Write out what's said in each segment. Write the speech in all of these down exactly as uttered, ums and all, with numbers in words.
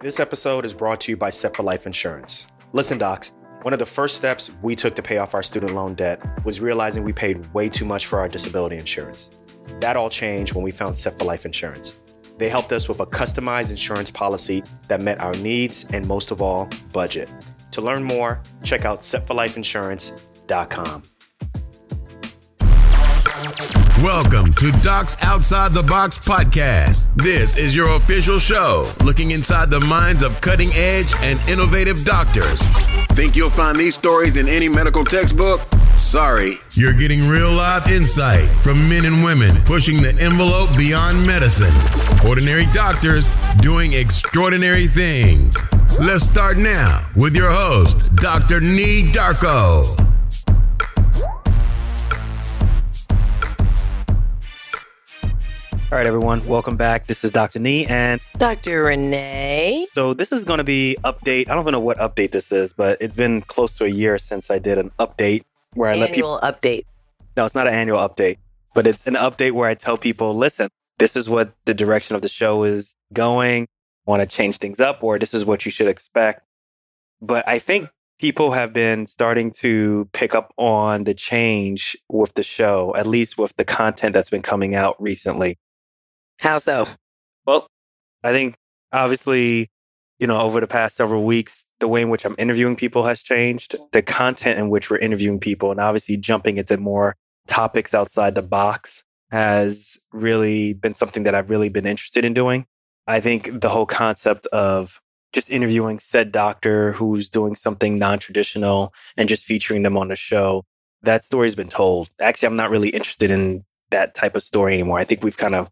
This episode is brought to you by Set for Life Insurance. Listen, docs, one of the first steps we took to pay off our student loan debt was realizing we paid way too much for our disability insurance. That all changed when we found Set for Life Insurance. They helped us with a customized insurance policy that met our needs and, most of all, budget. To learn more, check out set for life insurance dot com. Welcome to Docs Outside the Box Podcast. This is your official show, looking inside the minds of cutting-edge and innovative doctors. Think you'll find these stories in any medical textbook? Sorry. You're getting real-life insight from men and women pushing the envelope beyond medicine. Ordinary doctors doing extraordinary things. Let's start now with your host, Doctor Nee Darko. All right, everyone. Welcome back. This is Doctor Nee and Doctor Renee. So this is going to be update. I don't even know what update this is, but it's been close to a year since I did an update where I annual let people... Annual update. No, it's not an annual update, but it's an update where I tell people, listen, this is what the direction of the show is going. Want to change things up, or this is what you should expect. But I think people have been starting to pick up on the change with the show, at least with the content that's been coming out recently. How so? Well, I think obviously, you know, over the past several weeks, the way in which I'm interviewing people has changed. The content in which we're interviewing people and obviously jumping into more topics outside the box has really been something that I've really been interested in doing. I think the whole concept of just interviewing said doctor who's doing something non-traditional and just featuring them on the show, that story's been told. Actually, I'm not really interested in that type of story anymore. I think we've kind of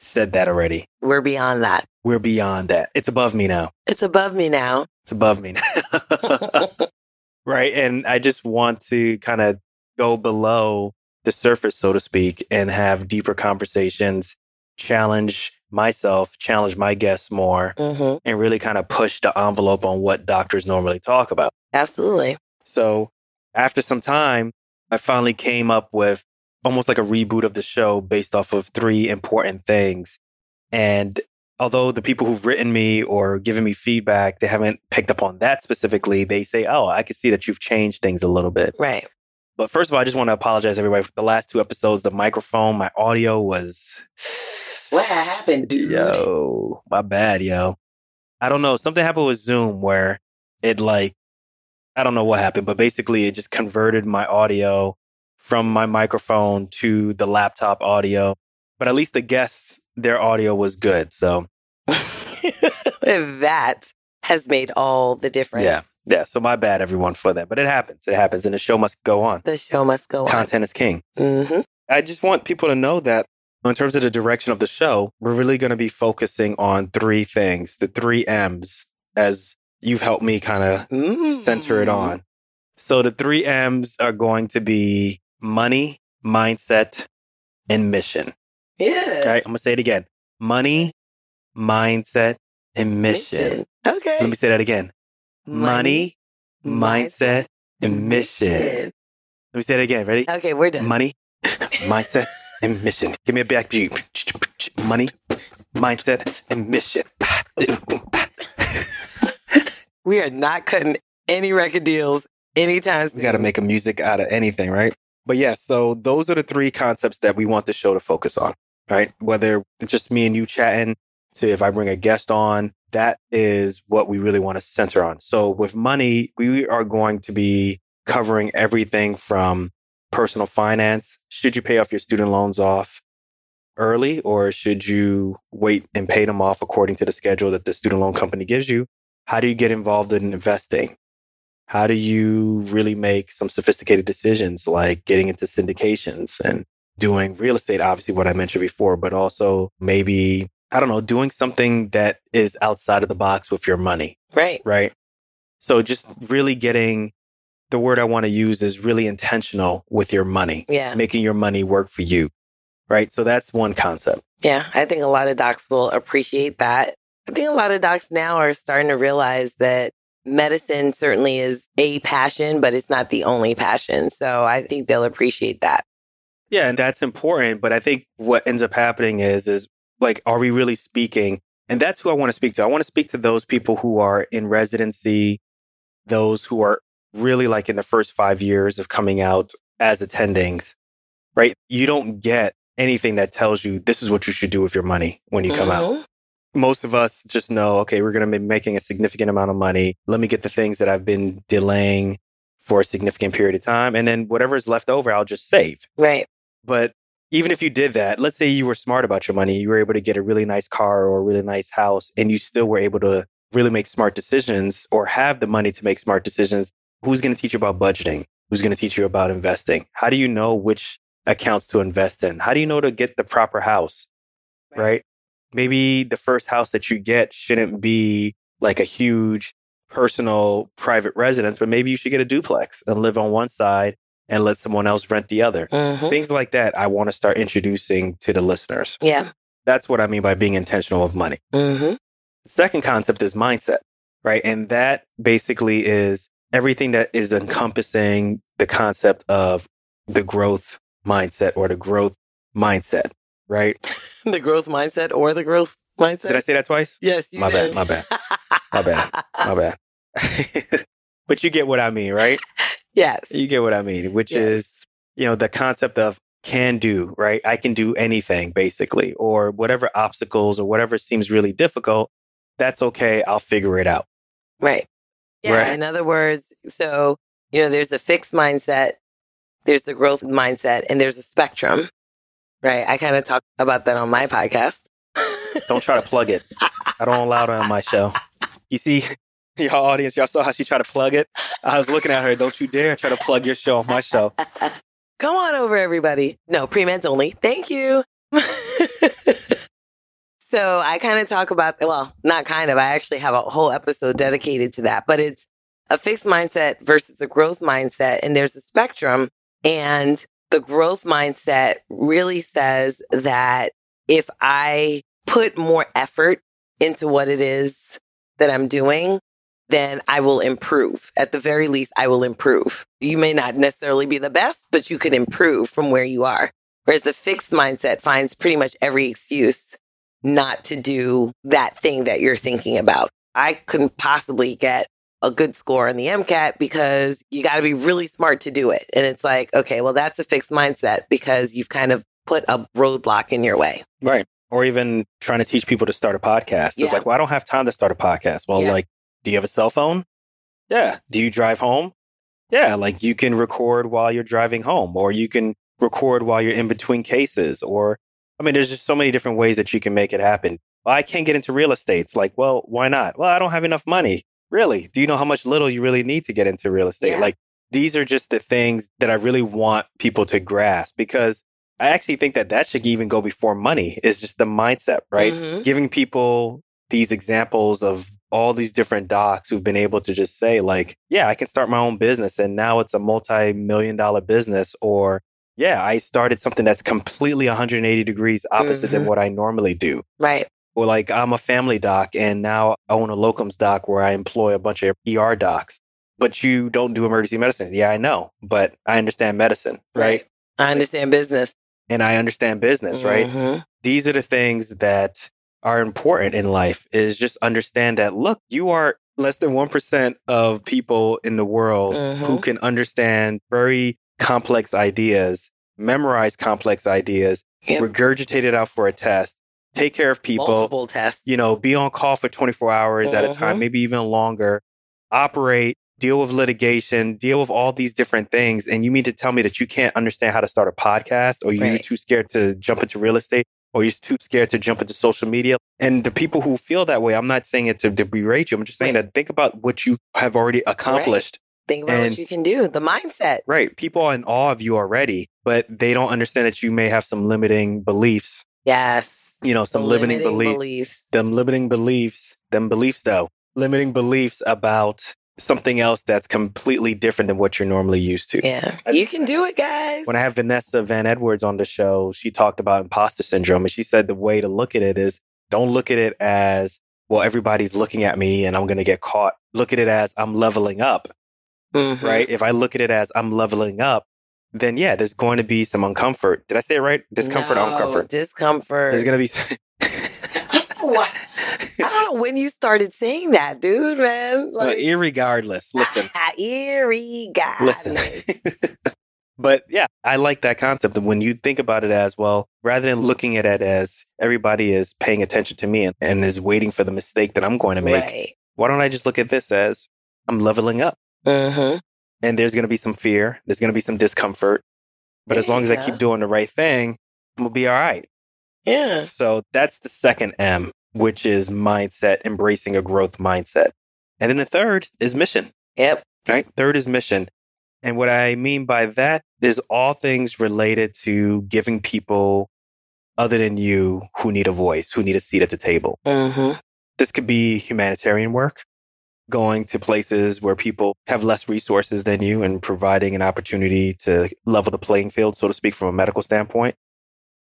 said that already. We're beyond that. We're beyond that. It's above me now. It's above me now. It's above me now. Right. And I just want to kind of go below the surface, so to speak, and have deeper conversations, challenge myself, challenge my guests more, mm-hmm. and really kind of push the envelope on what doctors normally talk about. Absolutely. So after some time, I finally came up with almost like a reboot of the show based off of three important things. And although the people who've written me or given me feedback, they haven't picked up on that specifically, they say, oh, I can see that you've changed things a little bit. Right. But first of all, I just want to apologize, everybody, for the last two episodes. The microphone, my audio was... What happened, dude? Yo, my bad, yo. I don't know. Something happened with Zoom where it like, I don't know what happened, but basically it just converted my audio from my microphone to the laptop audio. But at least the guests, their audio was good. So that has made all the difference. Yeah. Yeah. So my bad, everyone, for that. But it happens. It happens. And the show must go on. The show must go on. Content is king. Mm-hmm. I just want people to know that in terms of the direction of the show, we're really going to be focusing on three things, the three M's, as you've helped me kind of mm. center it on. So the three M's are going to be money, mindset, and mission. Yeah. Okay, I'm going to say it again. Money, mindset, and mission. mission. Okay. Let me say that again. Money, money mindset, and mission. mission. Let me say that again. Ready? Okay, we're done. Money, mindset, and mission. Give me a back beat. Money, mindset, and mission. We are not cutting any record deals anytime soon. We got to make a music out of anything, right? But yeah, so those are the three concepts that we want the show to focus on, right? Whether it's just me and you chatting to if I bring a guest on, that is what we really want to center on. So with money, we are going to be covering everything from personal finance. Should you pay off your student loans off early, or should you wait and pay them off according to the schedule that the student loan company gives you? How do you get involved in investing? How do you really make some sophisticated decisions like getting into syndications and doing real estate, obviously what I mentioned before, but also maybe, I don't know, doing something that is outside of the box with your money. Right. Right. So just really getting, the word I want to use is really intentional with your money. Yeah. Making your money work for you. Right. So that's one concept. Yeah. I think a lot of docs will appreciate that. I think a lot of docs now are starting to realize that medicine certainly is a passion, but it's not the only passion. So I think they'll appreciate that. Yeah, and that's important. But I think what ends up happening is, is like, are we really speaking And that's who I want to speak to. I want to speak to those people who are in residency, those who are really like in the first five years of coming out as attendings, right? You don't get anything that tells you this is what you should do with your money when you come mm-hmm. out. Most of us just know, okay, we're going to be making a significant amount of money. Let me get the things that I've been delaying for a significant period of time. And then whatever is left over, I'll just save. Right. But even if you did that, let's say you were smart about your money, you were able to get a really nice car or a really nice house, and you still were able to really make smart decisions or have the money to make smart decisions. Who's going to teach you about budgeting? Who's going to teach you about investing? How do you know which accounts to invest in? How do you know to get the proper house, right? right? Maybe the first house that you get shouldn't be like a huge personal private residence, but maybe you should get a duplex and live on one side and let someone else rent the other. Mm-hmm. Things like that I want to start introducing to the listeners. Yeah. That's what I mean by being intentional of money. Mm-hmm. The second concept is mindset, right? And that basically is everything that is encompassing the concept of the growth mindset or the growth mindset, right? The growth mindset or the growth mindset? Did I say that twice? Yes, you my did. My bad, my bad, my bad, my bad. But you get what I mean, right? Yes. You get what I mean, which yes. is, you know, the concept of can do, right? I can do anything, basically, or whatever obstacles or whatever seems really difficult, that's okay, I'll figure it out. Right. Yeah. Right. In other words, so, you know, there's the fixed mindset, there's the growth mindset, and there's a spectrum, right? I kind of talk about that on my podcast. Don't try to plug it. I don't allow that on my show. You see, y'all audience, y'all saw how she tried to plug it. I was looking at her. Don't you dare try to plug your show on my show. Come on over, everybody. No, pre-meds only. Thank you. So I kind of talk about, well, not kind of, I actually have a whole episode dedicated to that, but it's a fixed mindset versus a growth mindset. And there's a spectrum. And the growth mindset really says that if I put more effort into what it is that I'm doing, then I will improve. At the very least, I will improve. You may not necessarily be the best, but you could improve from where you are. Whereas the fixed mindset finds pretty much every excuse not to do that thing that you're thinking about. I couldn't possibly get a good score in the MCAT because you got to be really smart to do it. And it's like, okay, well, that's a fixed mindset because you've kind of put a roadblock in your way. Right. Or even trying to teach people to start a podcast. It's yeah. like, well, I don't have time to start a podcast. Well, yeah. like, do you have a cell phone? Yeah. Do you drive home? Yeah. Like you can record while you're driving home, or you can record while you're in between cases, or I mean, there's just so many different ways that you can make it happen. Well, I can't get into real estate. It's like, well, why not? Well, I don't have enough money. Really? Do you know how much little you really need to get into real estate? Yeah. Like, these are just the things that I really want people to grasp, because I actually think that that should even go before money. It's just the mindset, right? Mm-hmm. Giving people these examples of all these different docs who've been able to just say like, yeah, I can start my own business and now it's a multi-million dollar business, or yeah, I started something that's completely one hundred eighty degrees opposite mm-hmm. than what I normally do. Right. Or like I'm a family doc and now I own a locums doc where I employ a bunch of E R docs. But you don't do emergency medicine. Yeah, I know, but I understand medicine, right? right. I understand business. And I understand business, mm-hmm. right? These are the things that are important in life, is just understand that, look, you are less than one percent of people in the world mm-hmm. who can understand very complex ideas, memorize complex ideas, yep. regurgitate it out for a test, take care of people, multiple tests, you know, be on call for twenty-four hours mm-hmm. at a time, maybe even longer, operate, deal with litigation, deal with all these different things. And you mean to tell me that you can't understand how to start a podcast, or you're right. too scared to jump into real estate, or you're too scared to jump into social media? And the people who feel that way, I'm not saying it to, to berate you. I'm just saying right. that think about what you have already accomplished. Right. Think about and, what you can do, the mindset. Right. People are in awe of you already, but they don't understand that you may have some limiting beliefs. Yes. You know, some limiting, limiting belie- beliefs. Them limiting beliefs. Them beliefs, though. Limiting beliefs about something else that's completely different than what you're normally used to. Yeah. I, you can do it, guys. When I have Vanessa Van Edwards on the show, she talked about imposter syndrome. And she said the way to look at it is don't look at it as, well, everybody's looking at me and I'm going to get caught. Look at it as I'm leveling up. Mm-hmm. Right? If I look at it as I'm leveling up, then yeah, there's going to be some uncomfort. Did I say it right? Discomfort no, or uncomfort? Discomfort. There's going to be... What? when you started saying that, dude, man. Like, uh, irregardless. Listen. Irregardless. Listen. But yeah, I like that concept of when you think about it as, well, rather than looking at it as everybody is paying attention to me and, and is waiting for the mistake that I'm going to make. Right. Why don't I just look at this as I'm leveling up? Uh-huh. And there's going to be some fear. There's going to be some discomfort. But yeah. as long as I keep doing the right thing, I'm going to be all right. Yeah. So that's the second M, which is mindset, embracing a growth mindset. And then the third is mission. Yep. Right? Third is mission. And what I mean by that is all things related to giving people other than you who need a voice, who need a seat at the table. Mm-hmm. This could be humanitarian work, going to places where people have less resources than you and providing an opportunity to level the playing field, so to speak, from a medical standpoint.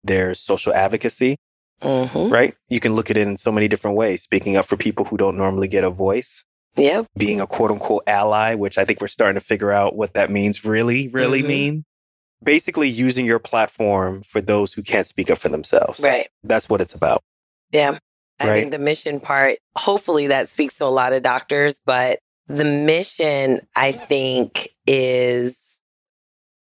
There's social advocacy, mm-hmm. right? You can look at it in so many different ways, speaking up for people who don't normally get a voice. Yep. Being a quote unquote ally, which I think we're starting to figure out what that means really, really mm-hmm. mean. Basically using your platform for those who can't speak up for themselves. Right. That's what it's about. Yeah. I right? think the mission part, hopefully that speaks to a lot of doctors, but the mission, I think, is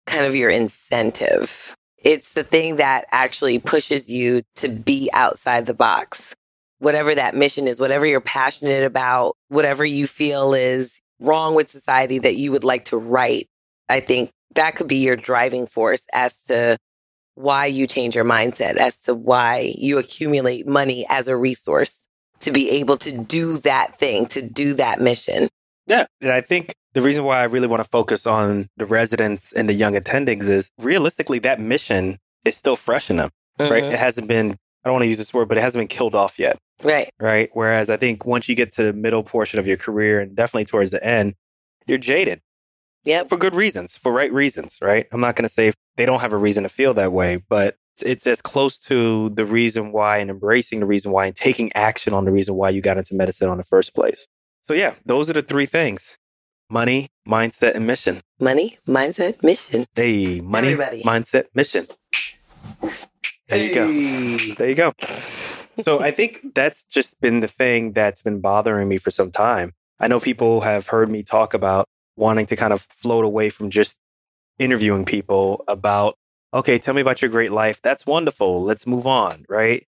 kind of your incentive. It's the thing that actually pushes you to be outside the box. Whatever that mission is, whatever you're passionate about, whatever you feel is wrong with society that you would like to right, I think that could be your driving force as to why you change your mindset, as to why you accumulate money as a resource to be able to do that thing, to do that mission. Yeah. And I think the reason why I really want to focus on the residents and the young attendings is realistically that mission is still fresh in them, mm-hmm. right? It hasn't been, I don't want to use this word, but it hasn't been killed off yet. Right. Right. Whereas I think once you get to the middle portion of your career and definitely towards the end, you're jaded. Yeah. For good reasons, for right reasons, right? I'm not going to say they don't have a reason to feel that way, but it's as close to the reason why and embracing the reason why and taking action on the reason why you got into medicine in the first place. So yeah, those are the three things. Money, mindset, and mission. Money, mindset, mission. Hey, money, Everybody. mindset, mission. There you go. There you go. So I think that's just been the thing that's been bothering me for some time. I know people have heard me talk about wanting to kind of float away from just interviewing people about, okay, tell me about your great life. That's wonderful. Let's move on, right?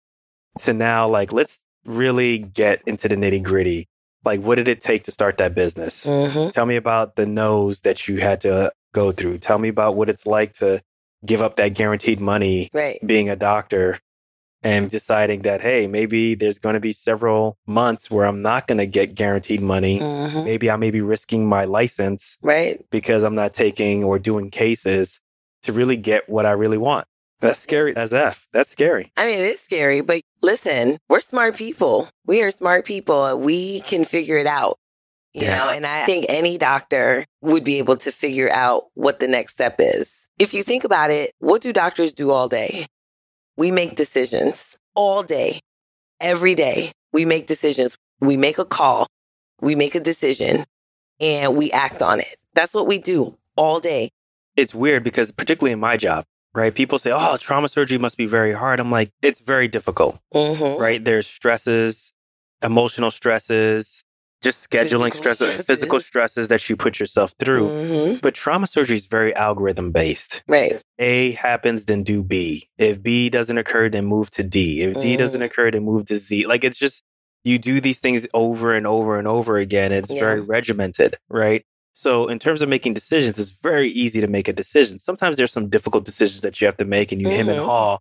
To now, like, let's really get into the nitty gritty. Like, what did it take to start that business? Mm-hmm. Tell me about the no's that you had to go through. Tell me about what it's like to give up that guaranteed money, right. being a doctor and deciding that, hey, maybe there's going to be several months where I'm not going to get guaranteed money. Mm-hmm. Maybe I may be risking my license right. because I'm not taking or doing cases to really get what I really want. That's scary as F. That's scary. I mean, it is scary, but listen, we're smart people. We are smart people. We can figure it out. You yeah. know, and I think any doctor would be able to figure out what the next step is. If you think about it, what do doctors do all day? We make decisions all day, every day. We make decisions. We make a call. We make a decision and we act on it. That's what we do all day. It's weird because particularly in my job, right? People say, oh, trauma surgery must be very hard. I'm like, it's very difficult, mm-hmm. right? There's stresses, emotional stresses, just scheduling physical stresses, stresses, physical stresses that you put yourself through. Mm-hmm. But trauma surgery is very algorithm based. Right. If A happens, then do B. If B doesn't occur, then move to D. If mm. D doesn't occur, then move to Z. Like, it's just, you do these things over and over and over again. It's yeah. very regimented, right? So in terms of making decisions, it's very easy to make a decision. Sometimes there's some difficult decisions that you have to make and you mm-hmm. hem and haw,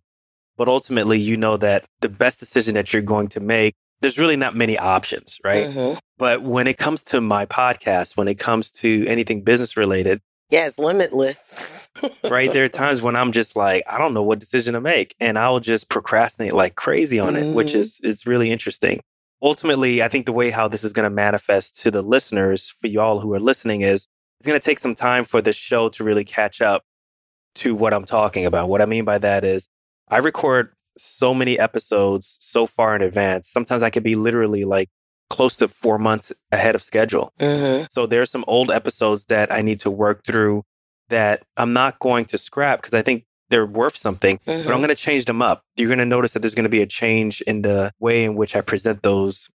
but ultimately you know that the best decision that you're going to make, there's really not many options, right? Mm-hmm. But when it comes to my podcast, when it comes to anything business related, yeah, it's limitless. right? There are times when I'm just like, I don't know what decision to make, and I'll just procrastinate like crazy on mm-hmm. it, which is it's really interesting. Ultimately, I think the way how this is going to manifest to the listeners, for y'all who are listening, is it's going to take some time for the show to really catch up to what I'm talking about. What I mean by that is I record so many episodes so far in advance. Sometimes I could be literally like close to four months ahead of schedule. Mm-hmm. So there's some old episodes that I need to work through that I'm not going to scrap because I think they're worth something, mm-hmm. but I'm going to change them up. You're going to notice that there's going to be a change in the way in which I present those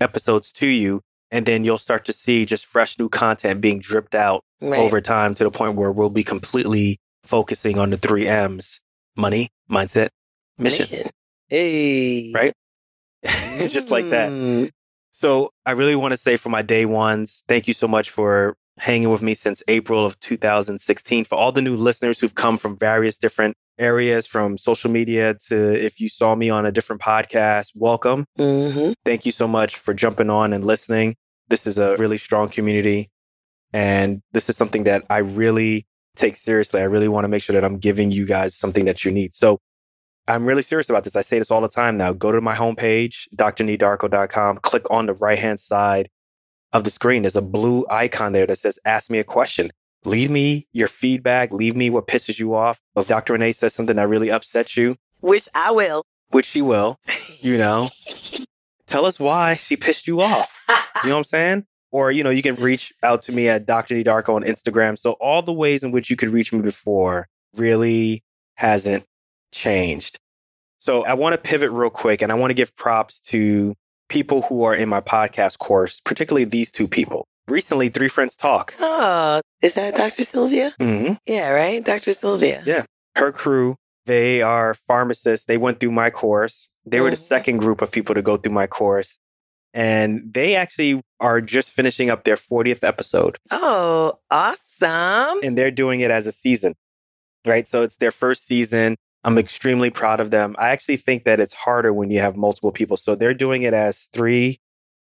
episodes to you. And then you'll start to see just fresh new content being dripped out right. over time to the point where we'll be completely focusing on the three M's: money, mindset, mission. mission. Hey. Right? Mm. Just like that. So I really want to say for my day ones, thank you so much for hanging with me since April of two thousand sixteen. For all the new listeners who've come from various different areas, from social media to if you saw me on a different podcast, welcome. Mm-hmm. Thank you so much for jumping on and listening. This is a really strong community. And this is something that I really take seriously. I really want to make sure that I'm giving you guys something that you need. So I'm really serious about this. I say this all the time now. Go to my homepage, D R nee darko dot com. Click on the right-hand side of the screen. There's a blue icon there that says, ask me a question. Leave me your feedback. Leave me what pisses you off. If Doctor Nee says something that really upsets you. Which I will. Which she will. You know, tell us why she pissed you off. You know what I'm saying? Or, you know, you can reach out to me at Doctor Nee Darko on Instagram. So all the ways in which you could reach me before really hasn't changed. So I want to pivot real quick, and I want to give props to people who are in my podcast course, particularly these two people. Recently, Three Friends Talk. Oh, is that Doctor Sylvia? Mm-hmm. Yeah, right? Doctor Sylvia. Yeah. Her crew, they are pharmacists. They went through my course. They mm-hmm. were the second group of people to go through my course. And they actually are just finishing up their fortieth episode. Oh, awesome. And they're doing it as a season, right? So it's their first season. I'm extremely proud of them. I actually think that it's harder when you have multiple people. So they're doing it as three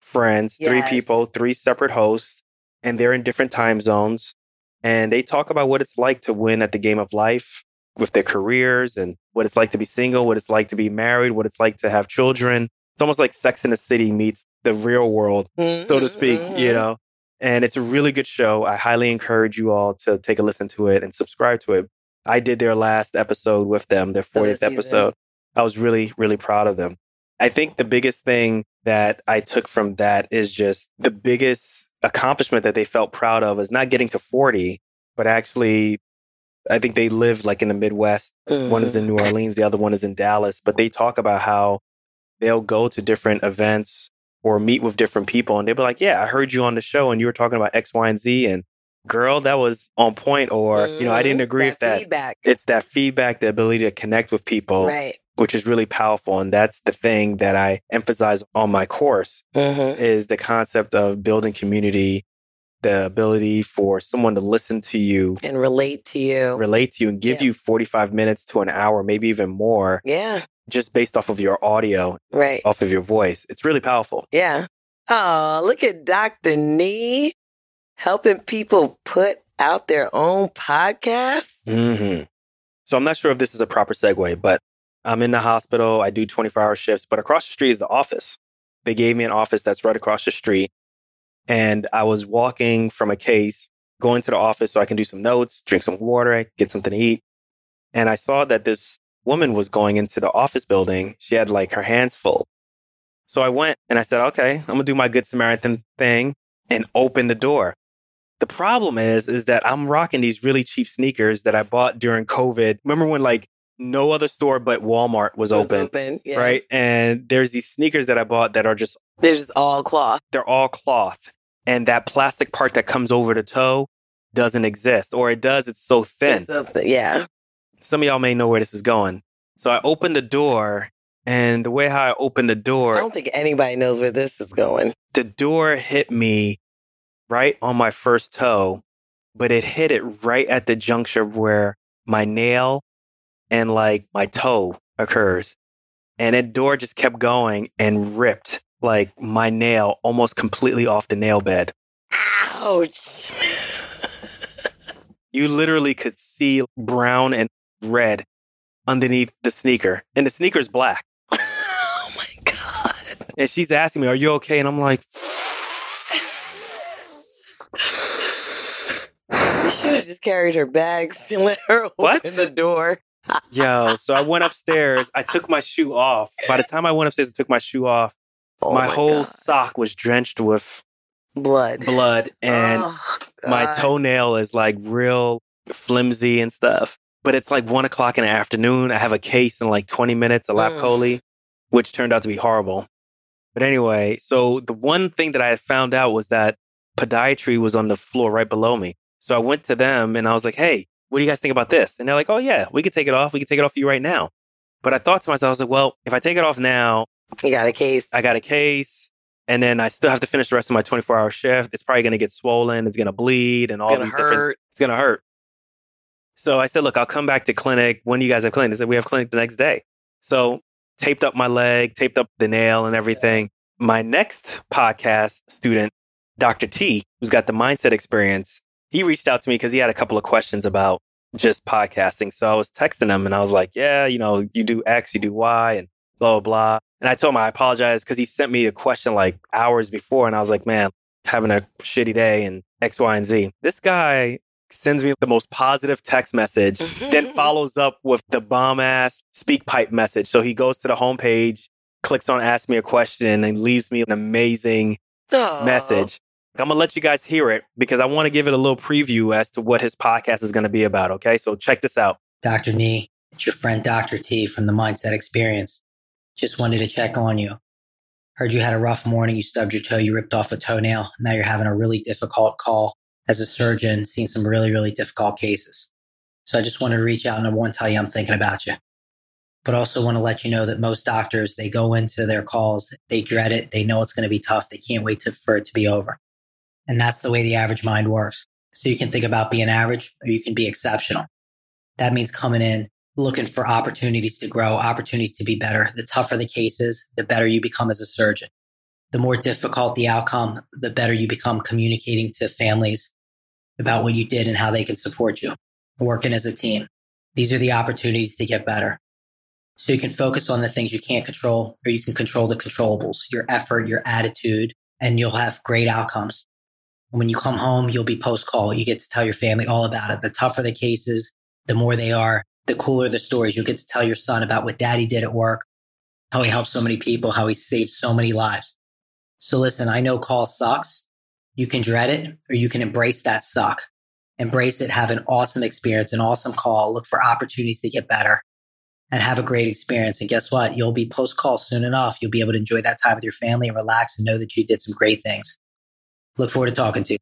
friends, yes. three people, three separate hosts, and they're in different time zones. And they talk about what it's like to win at the game of life with their careers and what it's like to be single, what it's like to be married, what it's like to have children. It's almost like Sex and the City meets the real world, mm-hmm, so to speak, mm-hmm. you know, and it's a really good show. I highly encourage you all to take a listen to it and subscribe to it. I did their last episode with them, their fortieth episode. I was really, really proud of them. I think the biggest thing that I took from that is just the biggest accomplishment that they felt proud of is not getting to forty, but actually, I think they lived like in the Midwest. Mm. One is in New Orleans, the other one is in Dallas, but they talk about how they'll go to different events or meet with different people. And they'll be like, yeah, I heard you on the show and you were talking about X, Y, and Z. And girl, that was on point, or, mm, you know, I didn't agree that with that. Feedback. It's that feedback, the ability to connect with people, right. which is really powerful. And that's the thing that I emphasize on my course mm-hmm. is the concept of building community, the ability for someone to listen to you and relate to you, relate to you and give yeah. you forty-five minutes to an hour, maybe even more. Yeah. Just based off of your audio, right. off of your voice. It's really powerful. Yeah. Oh, look at Doctor Nee. Helping people put out their own podcasts. Mm-hmm. So I'm not sure if this is a proper segue, but I'm in the hospital. I do twenty-four hour shifts, but across the street is the office. They gave me an office that's right across the street. And I was walking from a case, going to the office so I can do some notes, drink some water, get something to eat. And I saw that this woman was going into the office building. She had like her hands full. So I went and I said, okay, I'm going to do my Good Samaritan thing and open the door. The problem is, is that I'm rocking these really cheap sneakers that I bought during COVID. Remember when like no other store but Walmart was, was open, open yeah. right? And there's these sneakers that I bought that are just... They're just all cloth. They're all cloth. And that plastic part that comes over the toe doesn't exist. Or it does, it's so thin. It's so th- yeah. Some of y'all may know where this is going. So I opened the door, and the way how I opened the door... I don't think anybody knows where this is going. The door hit me right on my first toe, but it hit it right at the juncture where my nail and like my toe occurs. And that door just kept going and ripped like my nail almost completely off the nail bed. Ouch. You literally could see brown and red underneath the sneaker, and the sneaker's black. Oh my God. And she's asking me, are you okay? And I'm like, just carried her bags and let her what? Open the door. Yo, so I went upstairs. I took my shoe off. By the time I went upstairs and took my shoe off, oh my, my whole God. Sock was drenched with blood. Blood. And oh, my toenail is like real flimsy and stuff. But it's like one o'clock in the afternoon. I have a case in like twenty minutes, a lap mm. coli, which turned out to be horrible. But anyway, so the one thing that I had found out was that podiatry was on the floor right below me. So I went to them and I was like, hey, what do you guys think about this? And they're like, oh yeah, we can take it off. We can take it off for you right now. But I thought to myself, I was like, well, if I take it off now, you got a case. I got a case. And then I still have to finish the rest of my twenty-four hour shift. It's probably going to get swollen. It's going to bleed and all these hurt. different. It's going to hurt. So I said, look, I'll come back to clinic. When do you guys have clinic? They said, we have clinic the next day. So taped up my leg, taped up the nail and everything. My next podcast student, Doctor T, who's got the Mindset Experience, he reached out to me because he had a couple of questions about just podcasting. So I was texting him and I was like, yeah, you know, you do X, you do Y and blah, blah. And I told him I apologize because he sent me a question like hours before. And I was like, man, having a shitty day and X, Y, and Z. This guy sends me the most positive text message, then follows up with the bomb ass speak pipe message. So he goes to the homepage, clicks on ask me a question and leaves me an amazing Aww. message. I'm going to let you guys hear it because I want to give it a little preview as to what his podcast is going to be about. Okay, so check this out. Doctor Nee, it's your friend Doctor T from the Mindset Experience. Just wanted to check on you. Heard you had a rough morning. You stubbed your toe. You ripped off a toenail. Now you're having a really difficult call as a surgeon, seeing some really, really difficult cases. So I just wanted to reach out and I want to tell you I'm thinking about you. But also want to let you know that most doctors, they go into their calls. They dread it. They know it's going to be tough. They can't wait to, for it to be over. And that's the way the average mind works. So you can think about being average or you can be exceptional. That means coming in, looking for opportunities to grow, opportunities to be better. The tougher the cases, the better you become as a surgeon. The more difficult the outcome, the better you become communicating to families about what you did and how they can support you, working as a team. These are the opportunities to get better. So you can focus on the things you can't control or you can control the controllables, your effort, your attitude, and you'll have great outcomes. When you come home, you'll be post-call. You get to tell your family all about it. The tougher the cases, the more they are, the cooler the stories. You'll get to tell your son about what daddy did at work, how he helped so many people, how he saved so many lives. So listen, I know call sucks. You can dread it or you can embrace that suck. Embrace it. Have an awesome experience, an awesome call. Look for opportunities to get better and have a great experience. And guess what? You'll be post-call soon enough. You'll be able to enjoy that time with your family and relax and know that you did some great things. Look forward to talking to you.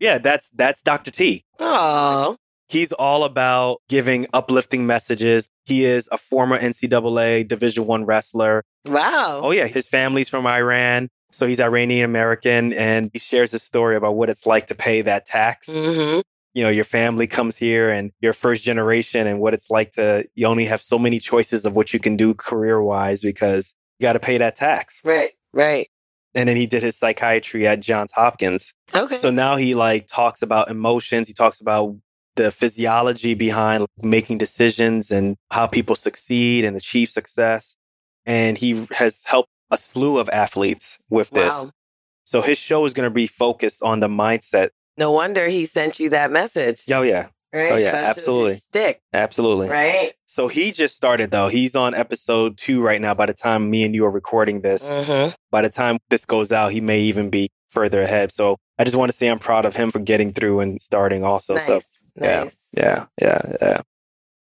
Yeah, that's that's Doctor T. Oh, he's all about giving uplifting messages. He is a former N C double A Division One wrestler. Wow. Oh, yeah. His family's from Iran. So he's Iranian American. And he shares his story about what it's like to pay that tax. Mm-hmm. You know, your family comes here and you're first generation and what it's like to you only have so many choices of what you can do career wise because you got to pay that tax. Right, right. And then he did his psychiatry at Johns Hopkins. Okay. So now he like talks about emotions. He talks about the physiology behind making decisions and how people succeed and achieve success. And he has helped a slew of athletes with wow. this. So his show is going to be focused on the mindset. No wonder he sent you that message. Oh, yeah. Right? Oh, yeah. That's absolutely. Stick. Absolutely. Right. So he just started, though. He's on episode two right now. By the time me and you are recording this, mm-hmm. by the time this goes out, he may even be further ahead. So I just want to say I'm proud of him for getting through and starting also. Nice. So, nice. Yeah, yeah, yeah, yeah.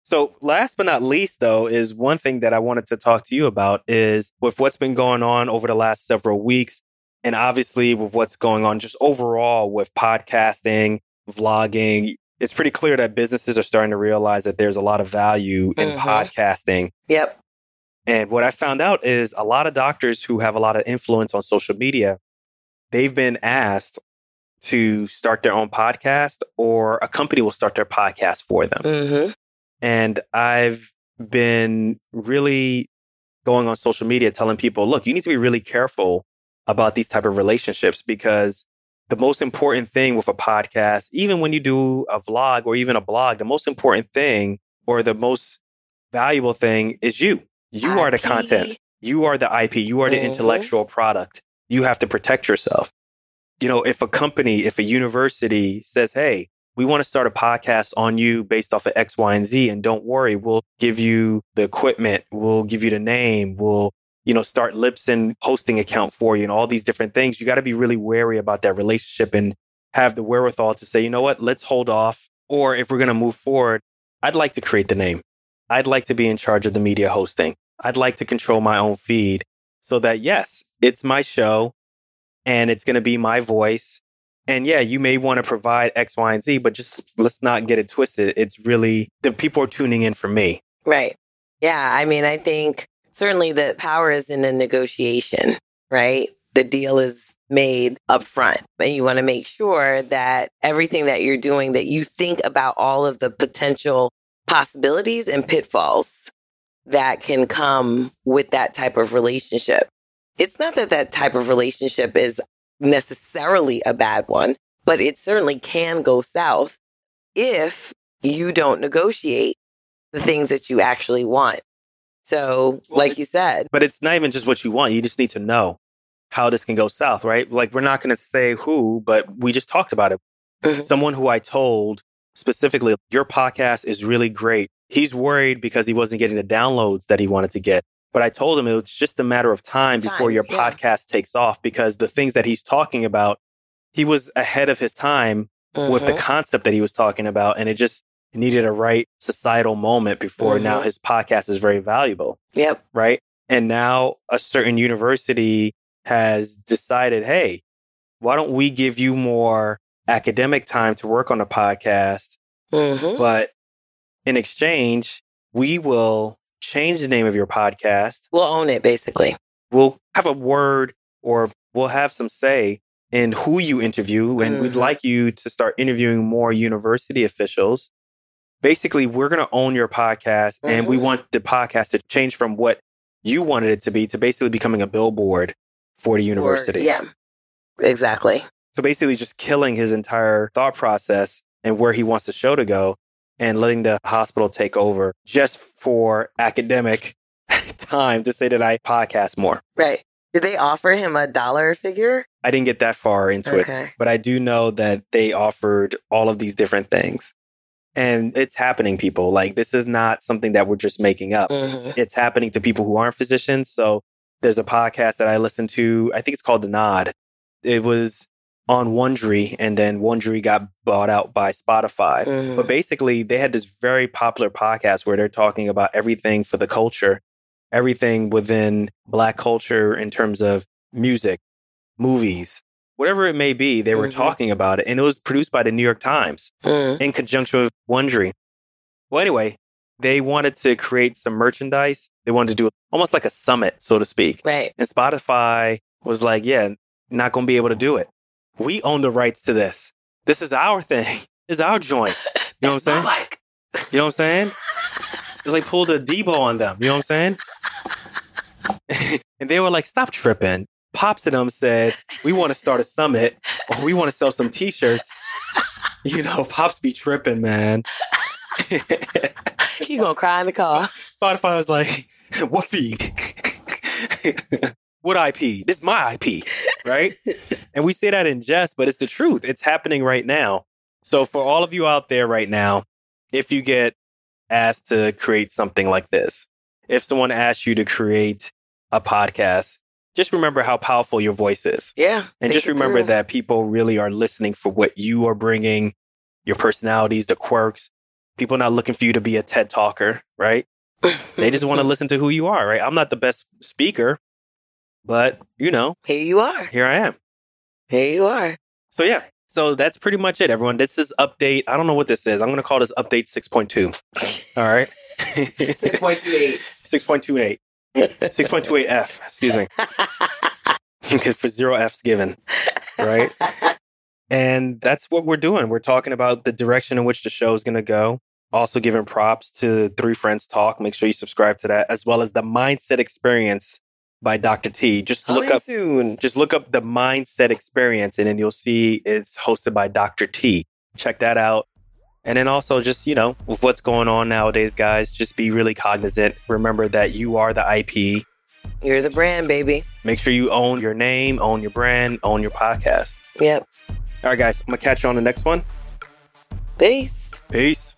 So last but not least, though, is one thing that I wanted to talk to you about is with what's been going on over the last several weeks. And obviously with what's going on just overall with podcasting, vlogging, it's pretty clear that businesses are starting to realize that there's a lot of value in mm-hmm. podcasting. Yep. And what I found out is a lot of doctors who have a lot of influence on social media, they've been asked to start their own podcast or a company will start their podcast for them. Mm-hmm. And I've been really going on social media telling people, look, you need to be really careful about these type of relationships because the most important thing with a podcast, even when you do a vlog or even a blog, the most important thing or the most valuable thing is you. You I P. Are the content. You are the I P. You are the mm-hmm. intellectual product. You have to protect yourself. You know, if a company, if a university says, hey, we want to start a podcast on you based off of X, Y, and Z, and don't worry, we'll give you the equipment. We'll give you the name. We'll you know, start Libsyn hosting account for you and all these different things. You got to be really wary about that relationship and have the wherewithal to say, you know what, let's hold off. Or if we're going to move forward, I'd like to create the name. I'd like to be in charge of the media hosting. I'd like to control my own feed. so that, yes, it's my show and it's going to be my voice. And yeah, you may want to provide X, Y, and Z, but just let's not get it twisted. It's really the people are tuning in for me. Right. Yeah. I mean, I think certainly the power is in the negotiation, right? The deal is made up front. And you want to make sure that everything that you're doing, that you think about all of the potential possibilities and pitfalls that can come with that type of relationship. It's not that that type of relationship is necessarily a bad one, but it certainly can go south if you don't negotiate the things that you actually want. So, like you said. But it's not even just what you want. You just need to know how this can go south, right? Like, we're not going to say who, but we just talked about it. Someone who I told specifically, your podcast is really great. He's worried because he wasn't getting the downloads that he wanted to get. But I told him it's just a matter of time, time before your yeah. podcast takes off, because the things that he's talking about, he was ahead of his time mm-hmm. with the concept that he was talking about. And it just needed a right societal moment before mm-hmm. now his podcast is very valuable. Yep. Right. And now a certain university has decided, hey, why don't we give you more academic time to work on a podcast? Mm-hmm. But in exchange, we will change the name of your podcast. We'll own it, basically. We'll have a word, or we'll have some say in who you interview. And mm-hmm. we'd like you to start interviewing more university officials. Basically, we're going to own your podcast. Mm-hmm. And we want the podcast to change from what you wanted it to be to basically becoming a billboard for the university. Or, yeah, exactly. So basically just killing his entire thought process and where he wants the show to go, and letting the hospital take over just for academic time to say that I podcast more. Right. Did they offer him a dollar figure? I didn't get that far into okay. it, but I do know that they offered all of these different things. And it's happening, people. Like, this is not something that we're just making up. Mm-hmm. It's, it's happening to people who aren't physicians. So there's a podcast that I listen to. I think it's called The Nod. It was on Wondery, and then Wondery got bought out by Spotify. Mm. But basically, they had this very popular podcast where they're talking about everything for the culture, everything within Black culture in terms of music, movies, whatever it may be, they were mm-hmm. talking about it. And it was produced by the New York Times mm. in conjunction with Wondery. Well, anyway, they wanted to create some merchandise. They wanted to do almost like a summit, so to speak. Right. And Spotify was like, yeah, not going to be able to do it. We own the rights to this. This is our thing. It's our joint. You know what I'm saying? Like, you know what I'm saying? It's like pulled a Debo on them. You know what I'm saying? And they were like, stop tripping. Pops and them said, we want to start a summit, or we want to sell some t-shirts. You know, Pops be tripping, man. He gonna cry in the car. Spotify was like, what feed? What I P? This is my I P, right? And we say that in jest, but it's the truth. It's happening right now. So for all of you out there right now, if you get asked to create something like this, if someone asks you to create a podcast, just remember how powerful your voice is. Yeah. And just remember through. that people really are listening for what you are bringing, your personalities, the quirks. People are not looking for you to be a TED talker, right? They just want to listen to who you are, right? I'm not the best speaker, but, you know. Here you are. Here I am. Here you are. So yeah, so that's pretty much it, everyone. This is update. I don't know what this is. I'm going to call this update six point two. All right. six point two eight. six point two eight. six point two eight F, excuse me. Because for zero F's given, right? And that's what we're doing. We're talking about the direction in which the show is going to go. Also giving props to Three Friends Talk. Make sure you subscribe to that, as well as the Mindset Experience by Doctor T. Just look up soon. Just look up the Mindset Experience, and then you'll see it's hosted by Doctor T. Check that out. And then also just, you know, with what's going on nowadays, guys, just be really cognizant. Remember that you are the I P. You're the brand, baby. Make sure you own your name, own your brand, own your podcast. Yep. All right, guys, I'm going to catch you on the next one. Peace. Peace.